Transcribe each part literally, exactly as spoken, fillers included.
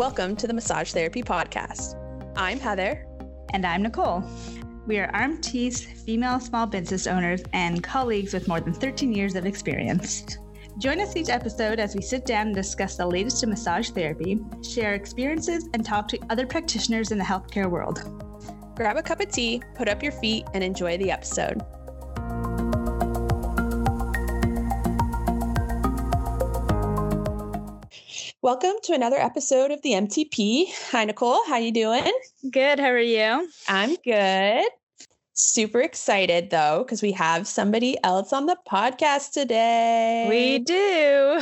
Welcome to the Massage Therapy Podcast. I'm Heather. And I'm Nicole. We are R M Ts, female small business owners, and colleagues with more than thirteen years of experience. Join us each episode as we sit down and discuss the latest in massage therapy, share experiences, and talk to other practitioners in the healthcare world. Grab a cup of tea, put up your feet, and enjoy the episode. Welcome to another episode of the M T P. Hi, Nicole. How you doing? Good. How are you? I'm good. Super excited, though, because we have somebody else on the podcast today. We do.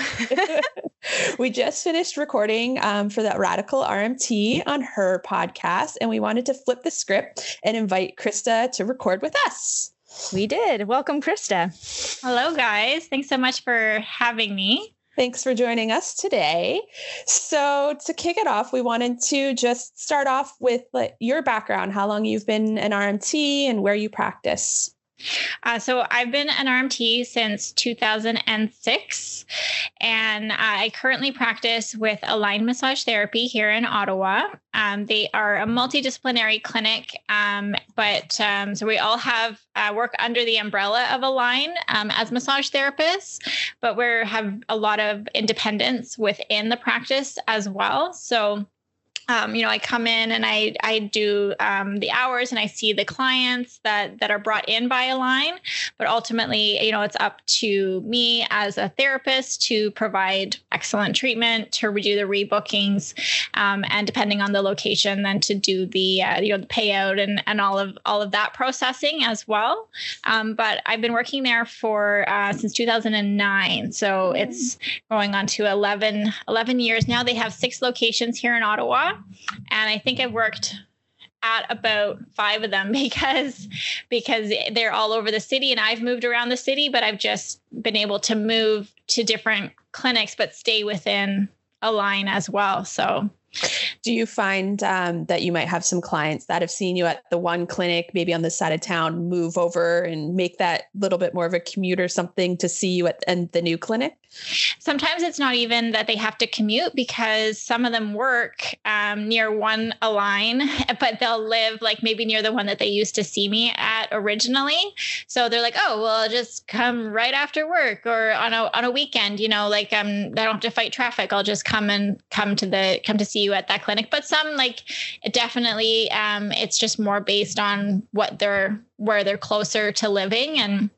We just finished recording um, for the Radical R M T on her podcast, and we wanted to flip the script and invite Krista to record with us. We did. Welcome, Krista. Hello, guys. Thanks so much for having me. Thanks for joining us today. So to kick it off, we wanted to just start off with like, your background, how long you've been an R M T and where you practice. Uh, so I've been an R M T since two thousand six, and uh, I currently practice with Align Massage Therapy here in Ottawa. Um, they are a multidisciplinary clinic, um, but um, so we all have uh, work under the umbrella of Align um, as massage therapists, but we have a lot of independence within the practice as well. So Um, you know, I come in and I I do um, the hours and I see the clients that that are brought in by Align, but ultimately, you know, it's up to me as a therapist to provide excellent treatment, to redo the rebookings, um, and depending on the location, then to do the uh, you know the payout and and all of all of that processing as well. Um, but I've been working there for uh, since two thousand nine, so mm. it's going on to eleven years now. They have six locations here in Ottawa. And I think I've worked at about five of them because because they're all over the city, and I've moved around the city, but I've just been able to move to different clinics, but stay within Align as well. So do you find um, that you might have some clients that have seen you at the one clinic, maybe on this side of town, move over and make that little bit more of a commute or something to see you at and the new clinic? Sometimes it's not even that they have to commute, because some of them work um, near one Align, but they'll live like maybe near the one that they used to see me at originally. So they're like, oh, well, I'll just come right after work or on a on a weekend, you know, like um, I don't have to fight traffic. I'll just come and come to the come to see you at that clinic. But some like definitely um, it's just more based on what they're where they're closer to living, and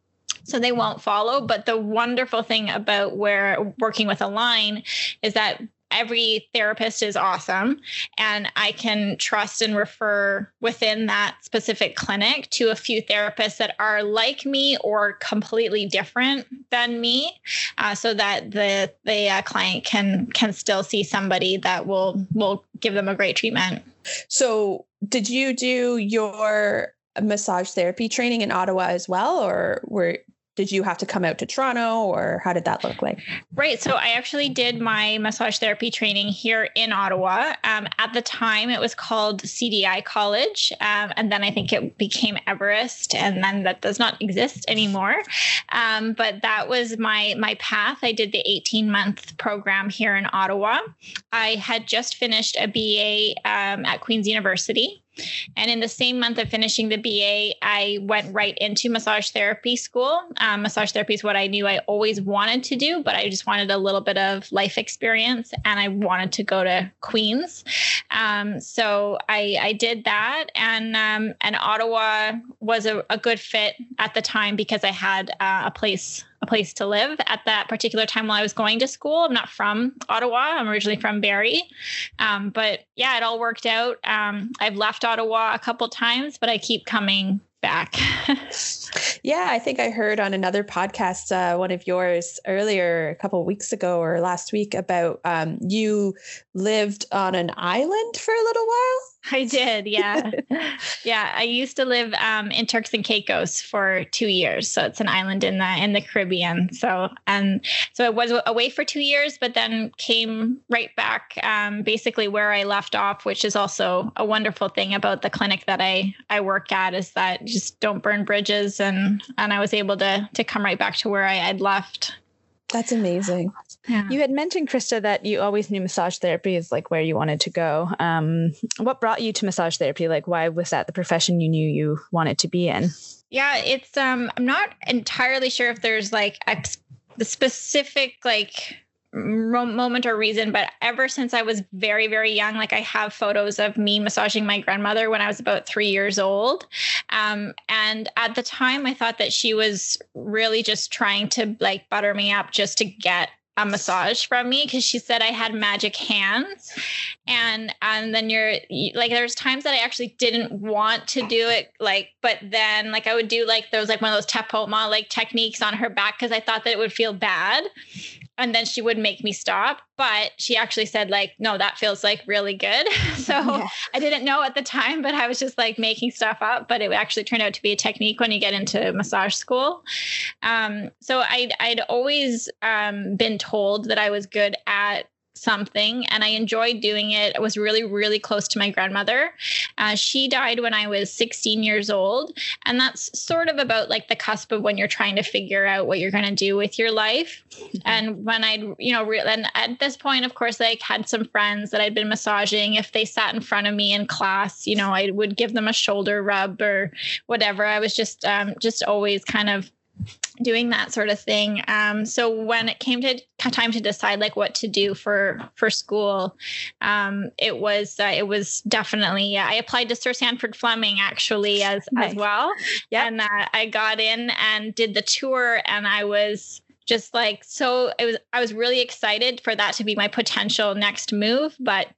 so they won't follow. But the wonderful thing about where working with Align is that every therapist is awesome, and I can trust and refer within that specific clinic to a few therapists that are like me or completely different than me, uh, so that the the uh, client can can still see somebody that will will give them a great treatment. So, did you do your massage therapy training in Ottawa as well, or were Did you have to come out to Toronto, or how did that look like? Right. So I actually did my massage therapy training here in Ottawa. Um, at the time, it was called C D I College. Um, and then I think it became Everest. And then that does not exist anymore. Um, but that was my my path. I did the eighteen-month program here in Ottawa. I had just finished a B A um, at Queen's University. And in the same month of finishing the B A, I went right into massage therapy school. Um, massage therapy is what I knew I always wanted to do, but I just wanted a little bit of life experience, and I wanted to go to Queen's. Um, so I, I did that, and um, and Ottawa was a, a good fit at the time because I had uh, a place a place to live at that particular time while I was going to school. I'm not from Ottawa. I'm originally from Barrie. Um, but yeah, it all worked out. Um, I've left Ottawa a couple times, but I keep coming back. Yeah. I think I heard on another podcast, uh, one of yours earlier, a couple of weeks ago or last week, about um, you lived on an island for a little while. I did. Yeah. Yeah. I used to live um, in Turks and Caicos for two years. So it's an island in the, in the Caribbean. So, and so I was away for two years, but then came right back um, basically where I left off, which is also a wonderful thing about the clinic that I, I work at, is that just don't burn bridges. And, and I was able to, to come right back to where I had left. That's amazing. Yeah. You had mentioned, Krista, that you always knew massage therapy is like where you wanted to go. Um, what brought you to massage therapy? Like, why was that the profession you knew you wanted to be in? Yeah, it's, um, I'm not entirely sure if there's like a specific, like, moment or reason, but ever since I was very, very young, like I have photos of me massaging my grandmother when I was about three years old. Um, and at the time I thought that she was really just trying to like butter me up just to get a massage from me, because she said I had magic hands. And, and then you're like, there's times that I actually didn't want to do it. Like, but then like, I would do like those, like one of those Tapotma like techniques on her back, cause I thought that it would feel bad. And then she would make me stop, but she actually said like, no, that feels like really good. So yeah. I didn't know at the time, but I was just like making stuff up, but it actually turned out to be a technique when you get into massage school. Um, so I'd, I'd always um, been told that I was good at something and I enjoyed doing it. I was really, really close to my grandmother. Uh, she died when I was sixteen years old. And that's sort of about like the cusp of when you're trying to figure out what you're going to do with your life. Mm-hmm. And when I'd, you know, re- and at this point, of course, I had some friends that I'd been massaging. If they sat in front of me in class, you know, I would give them a shoulder rub or whatever. I was just, um, just always kind of doing that sort of thing. Um, so when it came to time to decide like what to do for, for school, um, it was, uh, it was definitely, yeah, I applied to Sir Sandford Fleming actually as, nice. as well. Yep. And uh, I got in and did the tour, and I was just like, so it was, I was really excited for that to be my potential next move. But,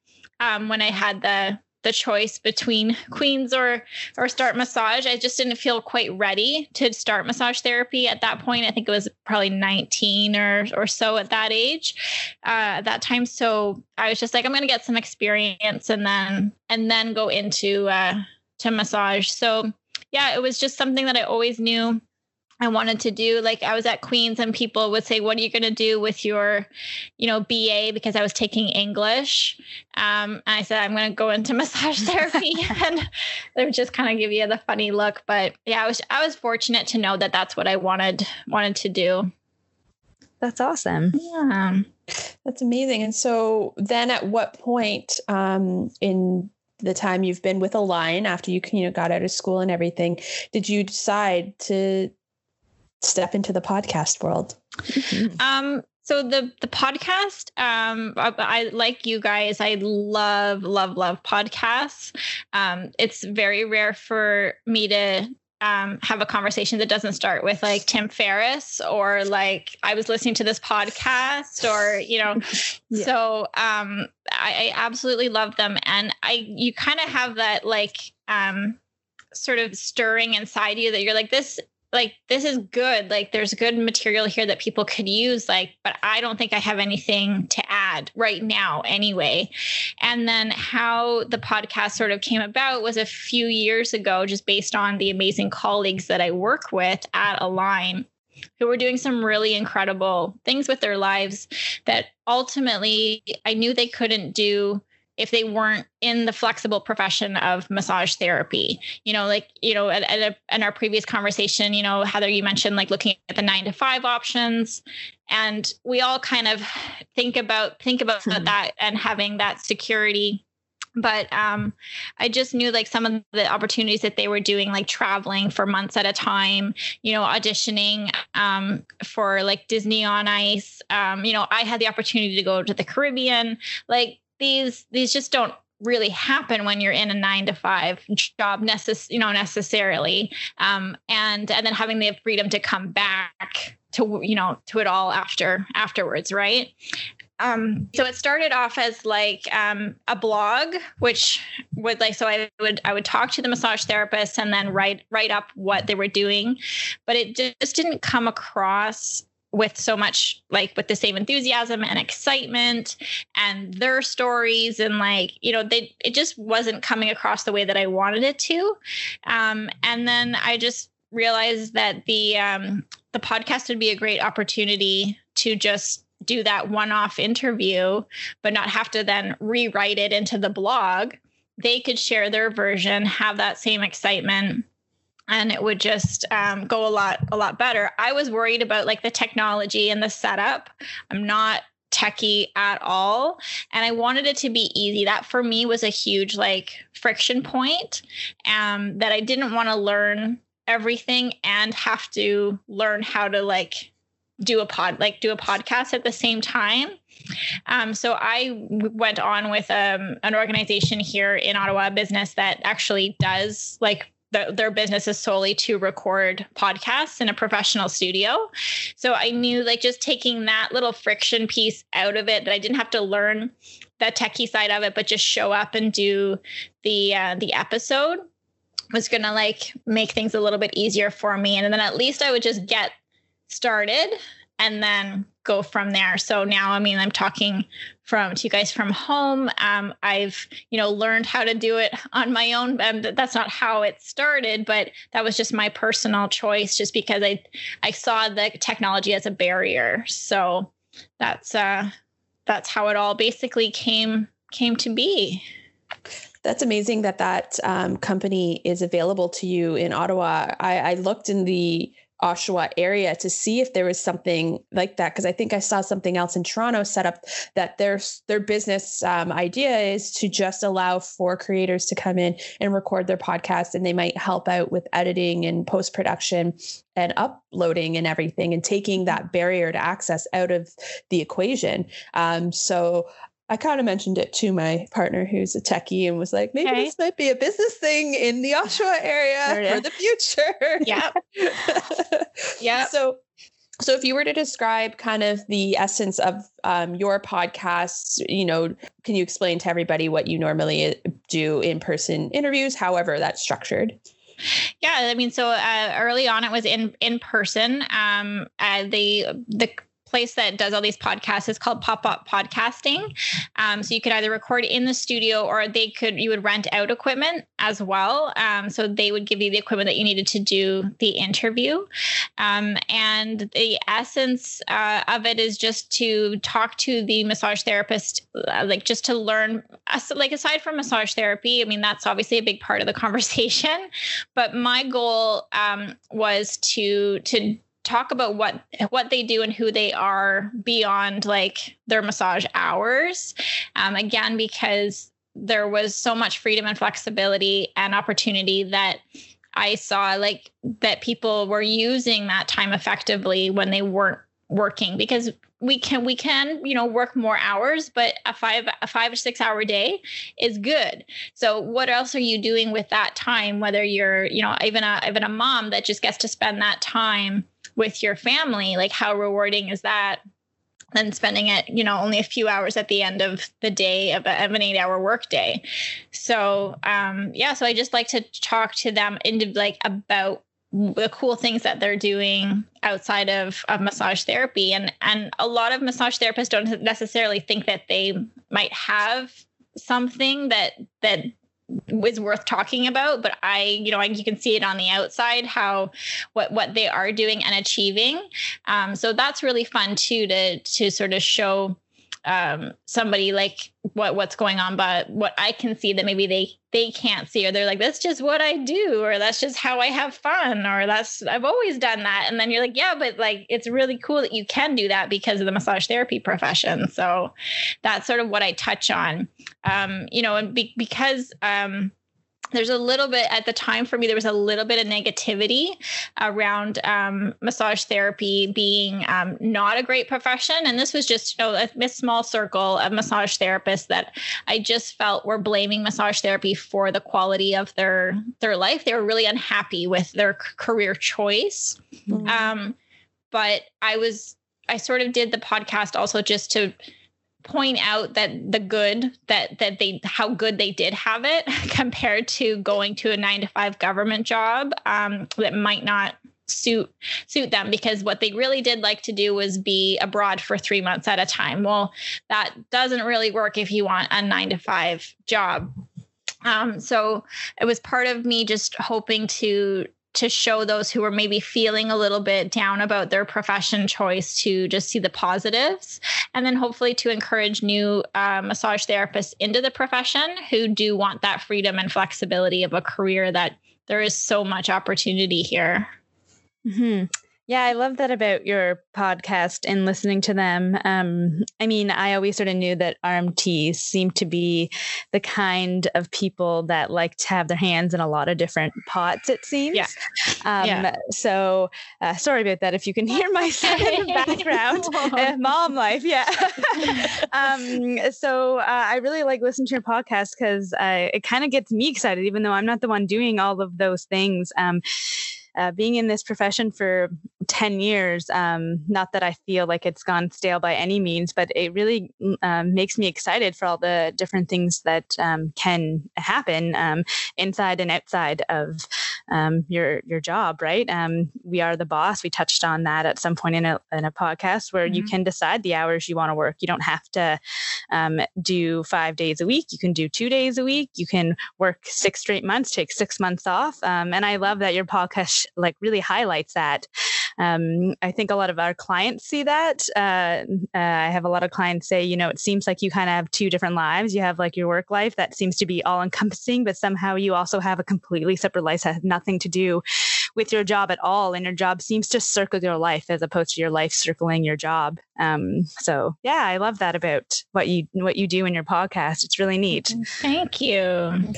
um, when I had the, the choice between Queen's or, or start massage, I just didn't feel quite ready to start massage therapy at that point. I think it was probably nineteen or, or so at that age, uh, at that time. So I was just like, I'm going to get some experience and then, and then go into, uh, to massage. So yeah, it was just something that I always knew I wanted to do. Like I was at Queen's and people would say, what are you going to do with your, you know, B A? Because I was taking English. Um, and I said, I'm going to go into massage therapy, and they would just kind of give you the funny look. But yeah, I was, I was fortunate to know that that's what I wanted, wanted to do. That's awesome. Yeah. That's amazing. And so then at what point, um, in the time you've been with Align after you, you know, got out of school and everything, did you decide to step into the podcast world? Mm-hmm. Um, so the, the podcast, um, I, I like you guys, I love, love, love podcasts. Um, it's very rare for me to, um, have a conversation that doesn't start with like Tim Ferriss or like, I was listening to this podcast or, you know, yeah. So, um, I, I absolutely love them. And I, you kind of have that like, um, sort of stirring inside you that you're like, this like, this is good. Like there's good material here that people could use, like, but I don't think I have anything to add right now anyway. And then how the podcast sort of came about was a few years ago, just based on the amazing colleagues that I work with at Align, who were doing some really incredible things with their lives that ultimately I knew they couldn't do if they weren't in the flexible profession of massage therapy. You know, like, you know, at, at a, in our previous conversation, you know, Heather, you mentioned like looking at the nine to five options, and we all kind of think about, think about mm-hmm. that and having that security. But, um, I just knew like some of the opportunities that they were doing, like traveling for months at a time, you know, auditioning, um, for like Disney on Ice. Um, you know, I had the opportunity to go to the Caribbean, like, These these just don't really happen when you're in a nine to five job, necess- you know, necessarily. Um, and and then having the freedom to come back to, you know, to it all after afterwards, right? Um, so it started off as like, um, a blog, which would like, so I would, I would talk to the massage therapists and then write, write up what they were doing, but it just didn't come across with so much, like with the same enthusiasm and excitement and their stories. And like, you know, they, it just wasn't coming across the way that I wanted it to. Um, and then I just realized that the, um, the podcast would be a great opportunity to just do that one-off interview, but not have to then rewrite it into the blog. They could share their version, have that same excitement, and it would just um, go a lot, a lot better. I was worried about like the technology and the setup. I'm not techie at all. And I wanted it to be easy. That for me was a huge like friction point um, that I didn't want to learn everything and have to learn how to like do a pod, like do a podcast at the same time. Um, so I went on with um, an organization here in Ottawa, a business that actually does like the, their business is solely to record podcasts in a professional studio. So I knew like just taking that little friction piece out of it, that I didn't have to learn the techie side of it, but just show up and do the, uh, the episode was going to like make things a little bit easier for me. And then at least I would just get started and then go from there. So now, I mean, I'm talking from to you guys from home. Um, I've, you know, learned how to do it on my own. Um, that's not how it started, but that was just my personal choice, just because I, I saw the technology as a barrier. So that's, uh, that's how it all basically came, came to be. That's amazing that that um, company is available to you in Ottawa. I, I looked in the Oshawa area to see if there was something like that, because I think I saw something else in Toronto set up that their their business um, idea is to just allow for creators to come in and record their podcast, and they might help out with editing and post-production and uploading and everything, and taking that barrier to access out of the equation. Um, so I kind of mentioned it to my partner who's a techie and was like, maybe okay. this might be a business thing in the Oshawa area for the future. Yeah. yeah. So, so if you were to describe kind of the essence of um, your podcast, you know, can you explain to everybody what you normally do in person interviews, however that's structured? Yeah. I mean, so uh, early on it was in, in person. Um, uh, the, the, place that does all these podcasts is called Pop Up Podcasting. Um, so you could either record in the studio or they could, you would rent out equipment as well. Um, so they would give you the equipment that you needed to do the interview. Um, and the essence uh, of it is just to talk to the massage therapist, uh, like just to learn, like aside from massage therapy, I mean, that's obviously a big part of the conversation, but my goal um, was to, to, talk about what, what they do and who they are beyond like their massage hours. Um, again, because there was so much freedom and flexibility and opportunity that I saw like that people were using that time effectively when they weren't working, because we can, we can, you know, work more hours, but a five, a five or six hour day is good. So what else are you doing with that time? Whether you're, you know, even a, even a mom that just gets to spend that time with your family, like how rewarding is that than spending it, you know, only a few hours at the end of the day of, a, of an eight hour work day. So, um, yeah, so I just like to talk to them into like about the cool things that they're doing outside of, of massage therapy. And, and a lot of massage therapists don't necessarily think that they might have something that, that was worth talking about, but I, you know, I, you can see it on the outside, how, what, what they are doing and achieving. Um, so that's really fun too, to, to sort of show, um, somebody like what, what's going on, but what I can see that maybe they, they can't see, or they're like, that's just what I do, or that's just how I have fun, or that's, I've always done that. And then you're like, yeah, but like, it's really cool that you can do that because of the massage therapy profession. So that's sort of what I touch on, um, you know, and be, because, um, there's a little bit at the time for me, there was a little bit of negativity around um, massage therapy being um, not a great profession. And this was just, you know, a, a small circle of massage therapists that I just felt were blaming massage therapy for the quality of their, their life. They were really unhappy with their c- career choice. Mm-hmm. Um, but I was, I sort of did the podcast also just to point out that the good that, that they, how good they did have it compared to going to a nine to five government job, um, that might not suit, suit them, because what they really did like to do was be abroad for three months at a time. Well, that doesn't really work if you want a nine to five job. Um, so it was part of me just hoping to, to show those who are maybe feeling a little bit down about their profession choice to just see the positives, and then hopefully to encourage new uh, massage therapists into the profession who do want that freedom and flexibility of a career that there is so much opportunity here. Mm-hmm. Yeah, I love that about your podcast and listening to them. Um, I mean, I always sort of knew that R M Ts seem to be the kind of people that like to have their hands in a lot of different pots, it seems. Yeah. Um, yeah. So uh, sorry about that. If you can hear my son in the background, uh, mom life. Yeah. um, so uh, I really like listening to your podcast because uh, it kind of gets me excited, even though I'm not the one doing all of those things. Um, Uh, being in this profession for ten years, um, not that I feel like it's gone stale by any means, but it really um, makes me excited for all the different things that um, can happen um, inside and outside of um, your your job, right? Um, we are the boss. We touched on that at some point in a, in a podcast where mm-hmm. you can decide the hours you want to work. You don't have to um, do five days a week. You can do two days a week. You can work six straight months, take six months off. Um, and I love that your podcast like really highlights that. Um, I think a lot of our clients see that. Uh, uh, I have a lot of clients say, you know, it seems like you kind of have two different lives. You have like your work life that seems to be all encompassing, but somehow you also have a completely separate life that has nothing to do with your job at all. And your job seems to circle your life as opposed to your life circling your job. Um, so yeah, I love that about what you, what you do in your podcast. It's really neat. Thank you.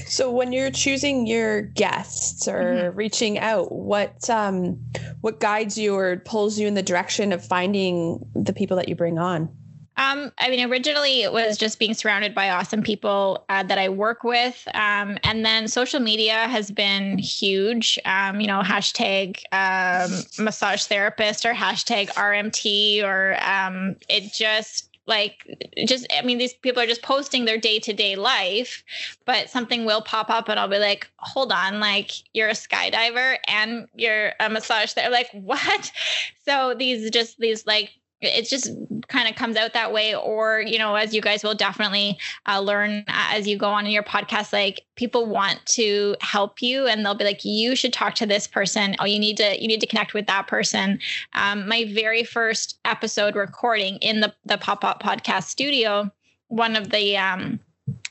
So when you're choosing your guests or mm-hmm. reaching out, what, um, what guides you or pulls you in the direction of finding the people that you bring on? Um, I mean, originally it was just being surrounded by awesome people uh, that I work with. Um, and then social media has been huge, um, you know, hashtag um, massage therapist or hashtag R M T or um, it just like just I mean, these people are just posting their day to day life, but something will pop up and I'll be like, hold on, like you're a skydiver and you're a massage therapist. Like what? So these just these like it just kind of comes out that way. Or, you know, as you guys will definitely uh, learn as you go on in your podcast, like people want to help you and they'll be like, you should talk to this person. Oh, you need to, you need to connect with that person. Um, my very first episode recording in the, the Pop Up Podcast studio, one of the, um,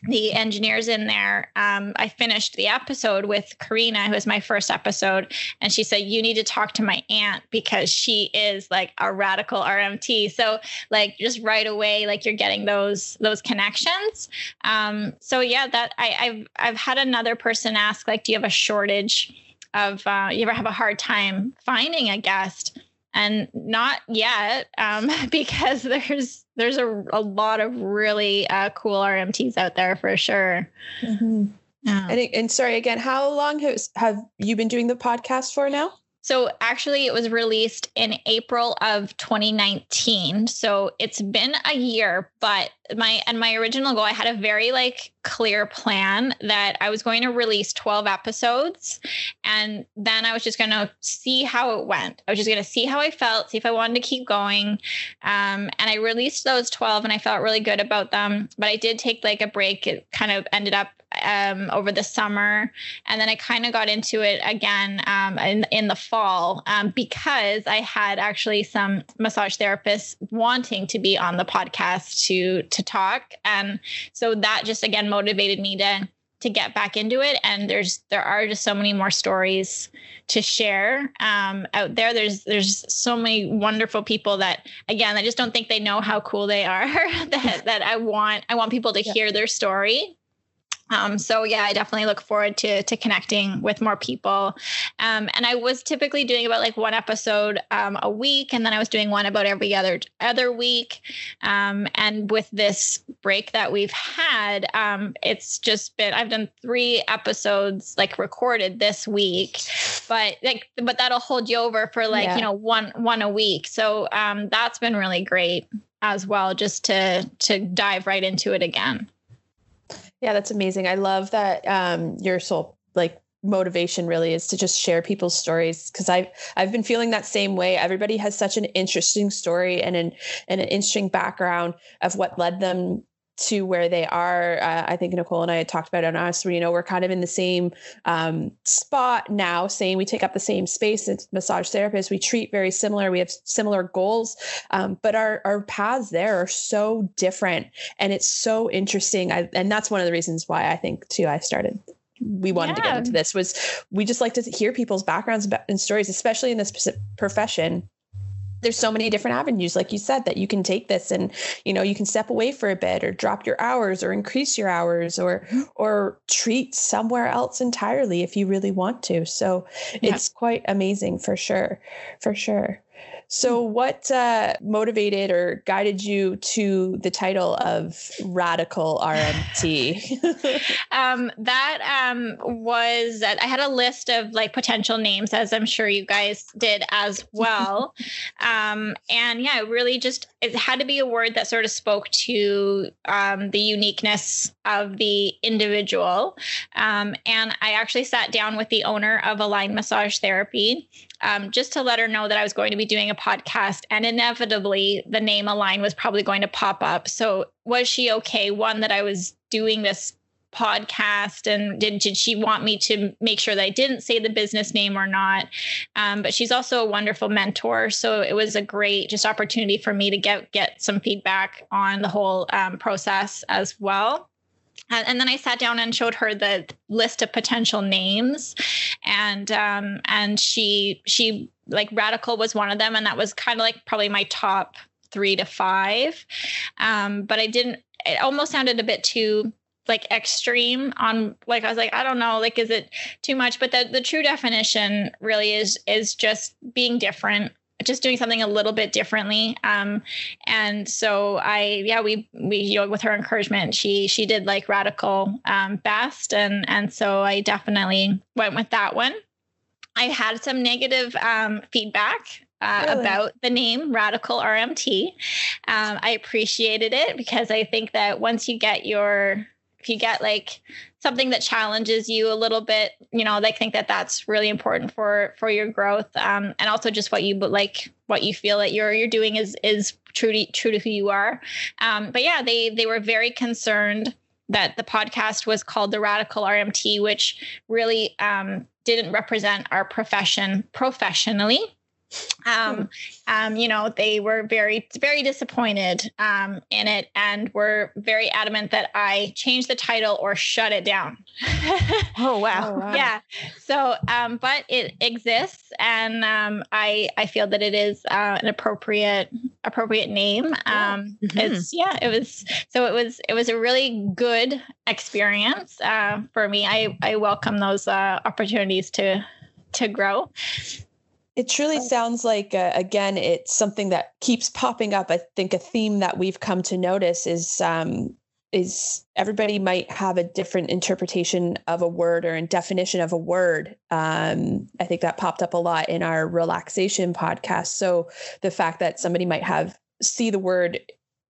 the engineers in there, um, I finished the episode with Karina, who was my first episode. And she said, you need to talk to my aunt because she is like a radical R M T. So like just right away, like you're getting those, those connections. Um, so yeah, that I, I've, I've had another person ask, like, do you have a shortage of, uh, you ever have a hard time finding a guest? And not yet, um, because there's there's a, a lot of really uh, cool R M Ts out there for sure. Mm-hmm. Yeah. And, and sorry, again, how long has, have you been doing the podcast for now? So actually, it was released in April of twenty nineteen. So it's been a year, but my and my original goal, I had a very like clear plan that I was going to release twelve episodes. And then I was just going to see how it went. I was just going to see how I felt, see if I wanted to keep going. Um, and I released those twelve and I felt really good about them. But I did take like a break. It kind of ended up um, over the summer. And then I kind of got into it again, um, in, in the fall, um, because I had actually some massage therapists wanting to be on the podcast to, to talk. And so that just, again, motivated me to, to get back into it. And there's, there are just so many more stories to share, um, out there. There's, there's so many wonderful people that, again, I just don't think they know how cool they are that, that I want, I want people to yeah. hear their story. Um, so yeah, I definitely look forward to, to connecting with more people. Um, and I was typically doing about like one episode, um, a week, and then I was doing one about every other, other week. Um, and with this break that we've had, um, it's just been, I've done three episodes like recorded this week, but like, but that'll hold you over for like, yeah. you know, one, one a week. So, um, that's been really great as well, just to, to dive right into it again. Yeah, that's amazing. I love that um, your sole like motivation really is to just share people's stories, because I've I've been feeling that same way. Everybody has such an interesting story and an and an interesting background of what led them to where they are. Uh, I think Nicole and I had talked about it on us, you know, we're kind of in the same um, spot now, saying we take up the same space as massage therapists. We treat very similar. We have similar goals, um, but our, our paths there are so different and it's so interesting. I, and that's one of the reasons why I think too, I started we wanted yeah. to get into this was we just like to hear people's backgrounds and stories, especially in this profession. There's so many different avenues, like you said, that you can take this and, you know, you can step away for a bit or drop your hours or increase your hours or, or treat somewhere else entirely if you really want to. So yeah. it's quite amazing for sure. For sure. So what uh, motivated or guided you to the title of Radical R M T? um, that um, was that I had a list of like potential names, as I'm sure you guys did as well. um, and yeah, it really just, it had to be a word that sort of spoke to um, the uniqueness of the individual. Um, and I actually sat down with the owner of Align Massage Therapy um, just to let her know that I was going to be doing a podcast, and inevitably the name Align was probably going to pop up. So was she okay? One, that I was doing this podcast, and did, did she want me to make sure that I didn't say the business name or not? Um, but she's also a wonderful mentor. So it was a great just opportunity for me to get, get some feedback on the whole um, process as well. And then I sat down and showed her the list of potential names, and um, and she she like Radical was one of them, and that was kind of like probably my top three to five. Um, but I didn't. It almost sounded a bit too like extreme on like I was like I don't know like is it too much? But the the true definition really is is just being different. Just doing something a little bit differently. Um, and so I, yeah, we, we, you know, with her encouragement, she, she did like Radical, um, best. And, and so I definitely went with that one. I had some negative, um, feedback, uh, really? about the name Radical R M T. Um, I appreciated it because I think that once you get your, if you get like something that challenges you a little bit, you know, they think that that's really important for, for your growth. Um, and also just what you, like what you feel that you're, you're doing is, is true to, true to who you are. Um, but yeah, they, they were very concerned that the podcast was called The Radical R M T, which really, um, didn't represent our profession professionally. Um, um, you know, they were very, very disappointed, um, in it, and were very adamant that I change the title or shut it down. Oh, wow. Oh, wow. Yeah. So, um, but it exists, and, um, I, I feel that it is, uh, an appropriate, appropriate name. Um, yeah. Mm-hmm. it's, yeah, it was, so it was, it was a really good experience, uh, for me. I, I welcome those, uh, opportunities to, to grow. It truly sounds like, uh, again, it's something that keeps popping up. I think a theme that we've come to notice is, um, is everybody might have a different interpretation of a word or a definition of a word. Um, I think that popped up a lot in our relaxation podcast. So the fact that somebody might have see the word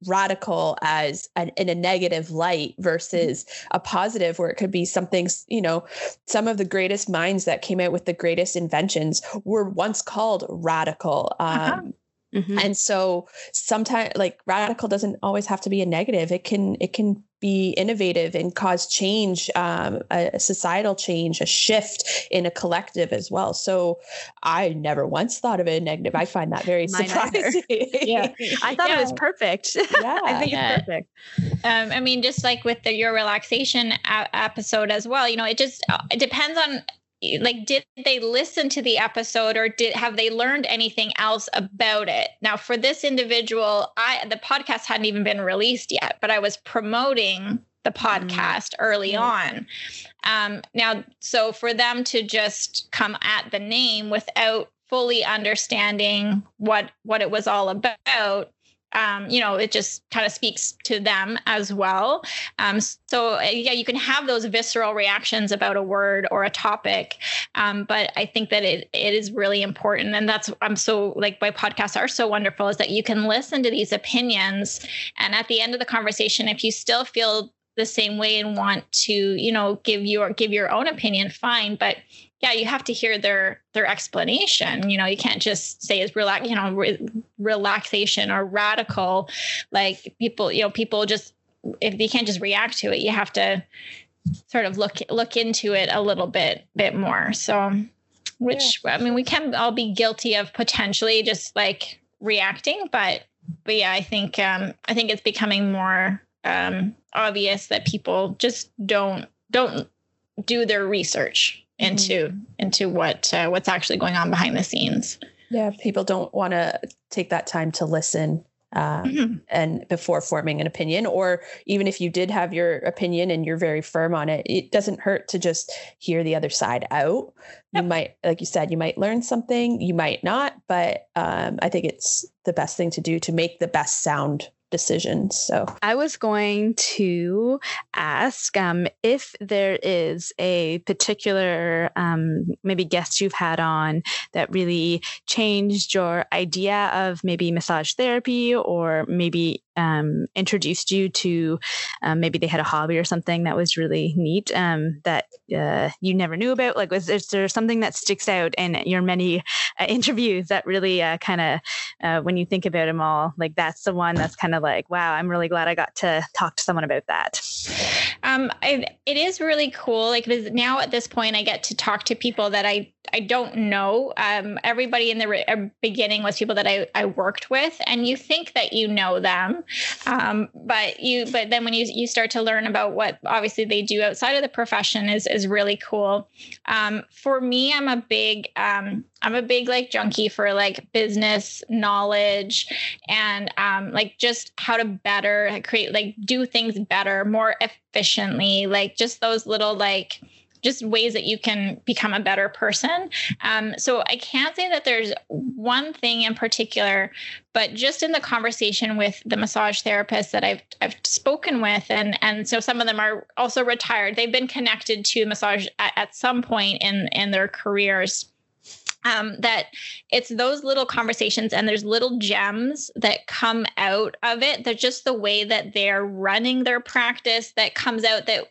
radical as an, in a negative light versus a positive, where it could be something, you know, some of the greatest minds that came out with the greatest inventions were once called radical. Um, uh-huh. Mm-hmm. And so sometimes like radical doesn't always have to be a negative. It can, it can be innovative and cause change, um, a, a societal change, a shift in a collective as well. So I never once thought of it as negative. I find that very Mine surprising. Yeah. I thought yeah. it was perfect. Yeah, I think yeah. it's perfect. Um, I mean, just like with the, your relaxation a- episode as well, you know, it just, it depends on like, did they listen to the episode, or did, have they learned anything else about it? Now for this individual, I, the podcast hadn't even been released yet, but I was promoting the podcast mm. early on. Um, now, so for them to just come at the name without fully understanding what, what it was all about, Um, you know, it just kind of speaks to them as well. Um, so, yeah, you can have those visceral reactions about a word or a topic. Um, but I think that it it is really important. And that's, I'm so like, why podcasts are so wonderful, is that you can listen to these opinions. And at the end of the conversation, if you still feel the same way and want to, you know, give your, give your own opinion, fine. But yeah, you have to hear their, their explanation. You know, you can't just say it's relax, you know, re- relaxation or radical, like people, you know, people just, if you can't just react to it, you have to sort of look, look into it a little bit, bit more. So, which, yeah. I mean, we can all be guilty of potentially just like reacting, but, but yeah, I think, um, I think it's becoming more, um, obvious that people just don't, don't, do their research mm-hmm. into into what uh, what's actually going on behind the scenes. Yeah, people don't want to take that time to listen um, mm-hmm. and before forming an opinion, or even if you did have your opinion and you're very firm on it, it doesn't hurt to just hear the other side out. Yep. You might, like you said, you might learn something, you might not, but um, I think it's the best thing to do to make the best sound decisions. So I was going to ask um, if there is a particular um, maybe guest you've had on that really changed your idea of maybe massage therapy, or maybe um, introduced you to um, maybe they had a hobby or something that was really neat um, that uh, you never knew about. Like, was is there something that sticks out in your many uh, interviews that really uh, kind of uh, when you think about them all, like that's the one that's kind of like, wow, I'm really glad I got to talk to someone about that. Um, I, it is really cool. Like, because now at this point, I get to talk to people that I, I don't know. Um, everybody in the re- beginning was people that I, I worked with, and you think that you know them. Um, but you, but then when you, you start to learn about what obviously they do outside of the profession is, is really cool. Um, for me, I'm a big, um, I'm a big like junkie for like business knowledge and um, like just how to better create, like do things better, more efficiently, like just those little like just ways that you can become a better person. Um, so I can't say that there's one thing in particular, but just in the conversation with the massage therapists that I've I've spoken with, and and so some of them are also retired. They've been connected to massage at, at some point in in their careers. Um, that it's those little conversations, and there's little gems that come out of it. They're just the way that they're running their practice that comes out, that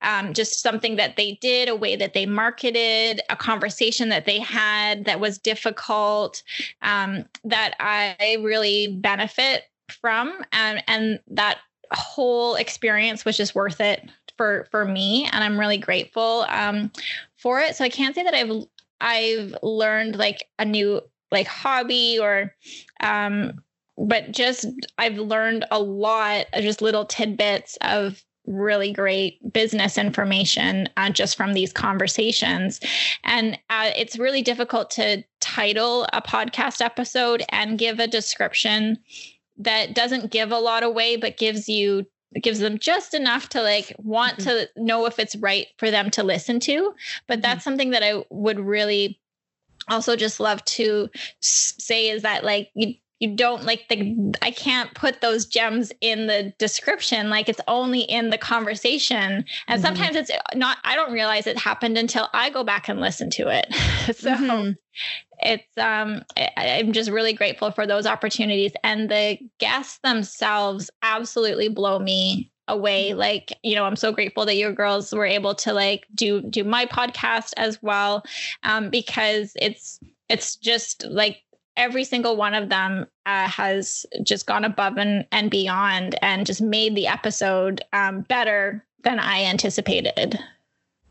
um, just something that they did, a way that they marketed, a conversation that they had that was difficult, um, that I really benefit from. And, and that whole experience was just worth it for, for me. And I'm really grateful um, for it. So I can't say that I've I've learned like a new like hobby or, um, but just I've learned a lot of just little tidbits of really great business information uh, just from these conversations. And uh, it's really difficult to title a podcast episode and give a description that doesn't give a lot away, but gives you It gives them just enough to like want mm-hmm. to know if it's right for them to listen to. But that's mm-hmm. something that I would really also just love to say is that like you, you don't like the, I can't put those gems in the description. Like it's only in the conversation. And mm-hmm. sometimes it's not, I don't realize it happened until I go back and listen to it. So mm-hmm. it's, um, I, I'm just really grateful for those opportunities, and the guests themselves absolutely blow me away. Like, you know, I'm so grateful that your girls were able to like do, do my podcast as well. Um, because it's, it's just like, every single one of them uh, has just gone above and, and beyond and just made the episode um, better than I anticipated.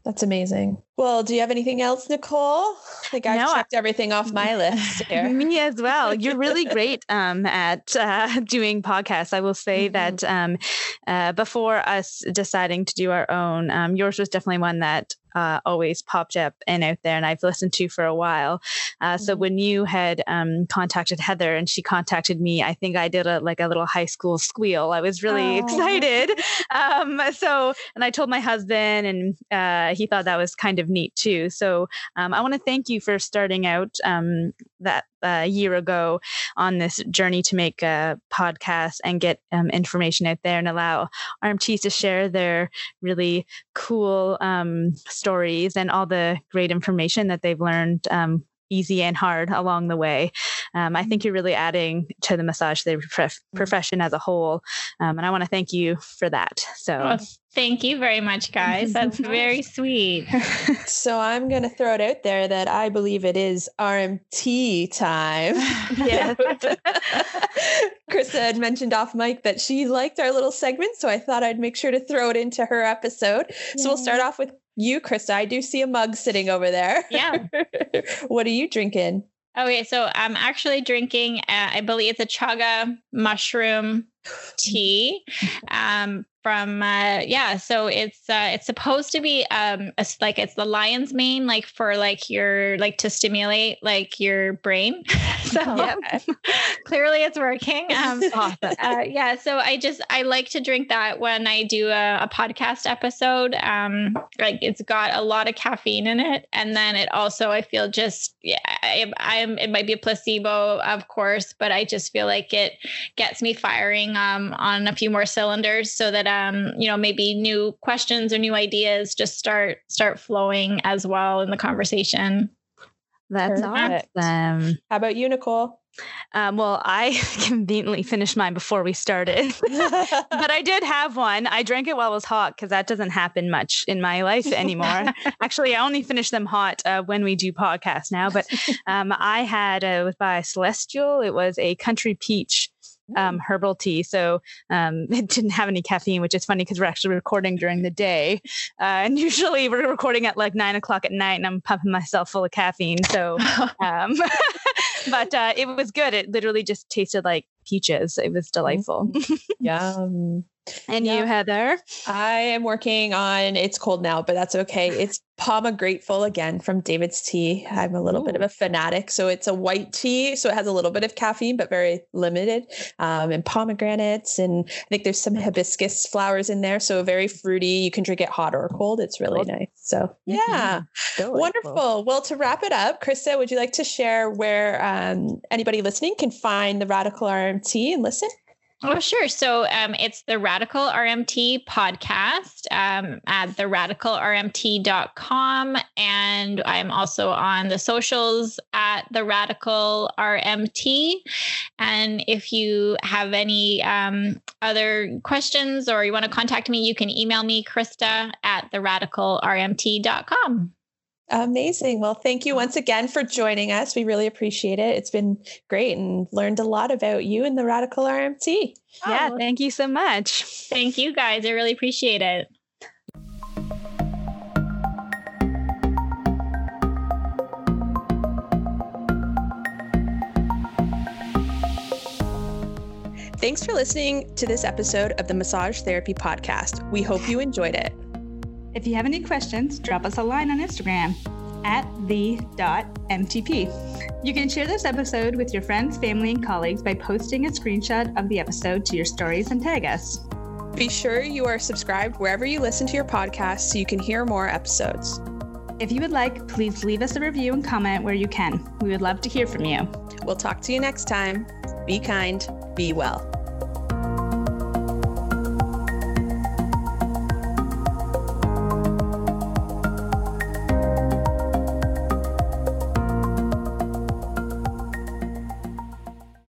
That's amazing. Well, do you have anything else, Nicole? I think I've no, checked I, everything off my list here. Me as well. You're really great um, at uh, doing podcasts. I will say mm-hmm. that um, uh, before us deciding to do our own, um, yours was definitely one that uh, always popped up and out there, and I've listened to for a while. Uh, mm-hmm. So when you had um, contacted Heather and she contacted me, I think I did a, like a little high school squeal. I was really oh. excited. Um, so, and I told my husband, and uh, he thought that was kind of neat too. So um, I want to thank you for starting out um, that uh, year ago on this journey to make a podcast and get um, information out there and allow R M Ts to share their really cool um, stories and all the great information that they've learned um, easy and hard along the way. Um, I think you're really adding to the massage therapy prof- profession as a whole. Um, and I want to thank you for that. So oh, thank you very much, guys. That's very sweet. So I'm going to throw it out there that I believe it is R M T time. Yeah. Krista had mentioned off mic that she liked our little segment, so I thought I'd make sure to throw it into her episode. So yeah. We'll start off with you, Krista. I do see a mug sitting over there. Yeah. What are you drinking? Okay, so I'm actually drinking, uh, I believe it's a Chaga Mushroom Tea um, from, uh, yeah. So it's, uh, it's supposed to be, um, a, like it's the lion's mane, like for like your, like to stimulate like your brain. So yeah. Clearly it's working. Um, awesome. uh, yeah. So I just, I like to drink that when I do a, a podcast episode. Um, like it's got a lot of caffeine in it. And then it also, I feel just, yeah, I, I'm, it might be a placebo, of course, but I just feel like it gets me firing, um, on a few more cylinders so that, um, you know, maybe new questions or new ideas just start, start flowing as well in the conversation. That's Perfect. Awesome. How about you, Nicole? Um, well, I conveniently finished mine before we started, but I did have one. I drank it while it was hot because that doesn't happen much in my life anymore. Actually, I only finish them hot uh, when we do podcasts now, but um, I had uh, it was by Celestial. It was a Country Peach um, herbal tea. So, um, it didn't have any caffeine, which is funny because we're actually recording during the day. Uh, and usually we're recording at like nine o'clock at night and I'm pumping myself full of caffeine. So, um, but, uh, it was good. It literally just tasted like peaches. It was delightful. Yum. And yeah. You, Heather? I am working on, it's cold now, but that's okay. It's Pomagrateful again from David's Tea. I'm a little Ooh. Bit of a fanatic. So it's a white tea. So it has a little bit of caffeine, but very limited. Um, and pomegranates. And I think there's some hibiscus flowers in there. So very fruity. You can drink it hot or cold. It's really cold. Nice. So yeah, mm-hmm. Wonderful. Well, to wrap it up, Krista, would you like to share where um, anybody listening can find the Radical R M T and listen? Oh, sure. So um, it's the Radical R M T podcast um, at the radical r m t dot com. And I'm also on the socials at the Radical R M T. And if you have any um, other questions or you want to contact me, you can email me, Krista at the radical r m t dot com. Amazing. Well, thank you once again for joining us. We really appreciate it. It's been great and learned a lot about you and the Radical R M T. Oh, yeah. Thank you so much. Thank you guys. I really appreciate it. Thanks for listening to this episode of the Massage Therapy Podcast. We hope you enjoyed it. If you have any questions, drop us a line on Instagram at the dot m t p. You can share this episode with your friends, family, and colleagues by posting a screenshot of the episode to your stories and tag us. Be sure you are subscribed wherever you listen to your podcast so you can hear more episodes. If you would like, please leave us a review and comment where you can. We would love to hear from you. We'll talk to you next time. Be kind, be well.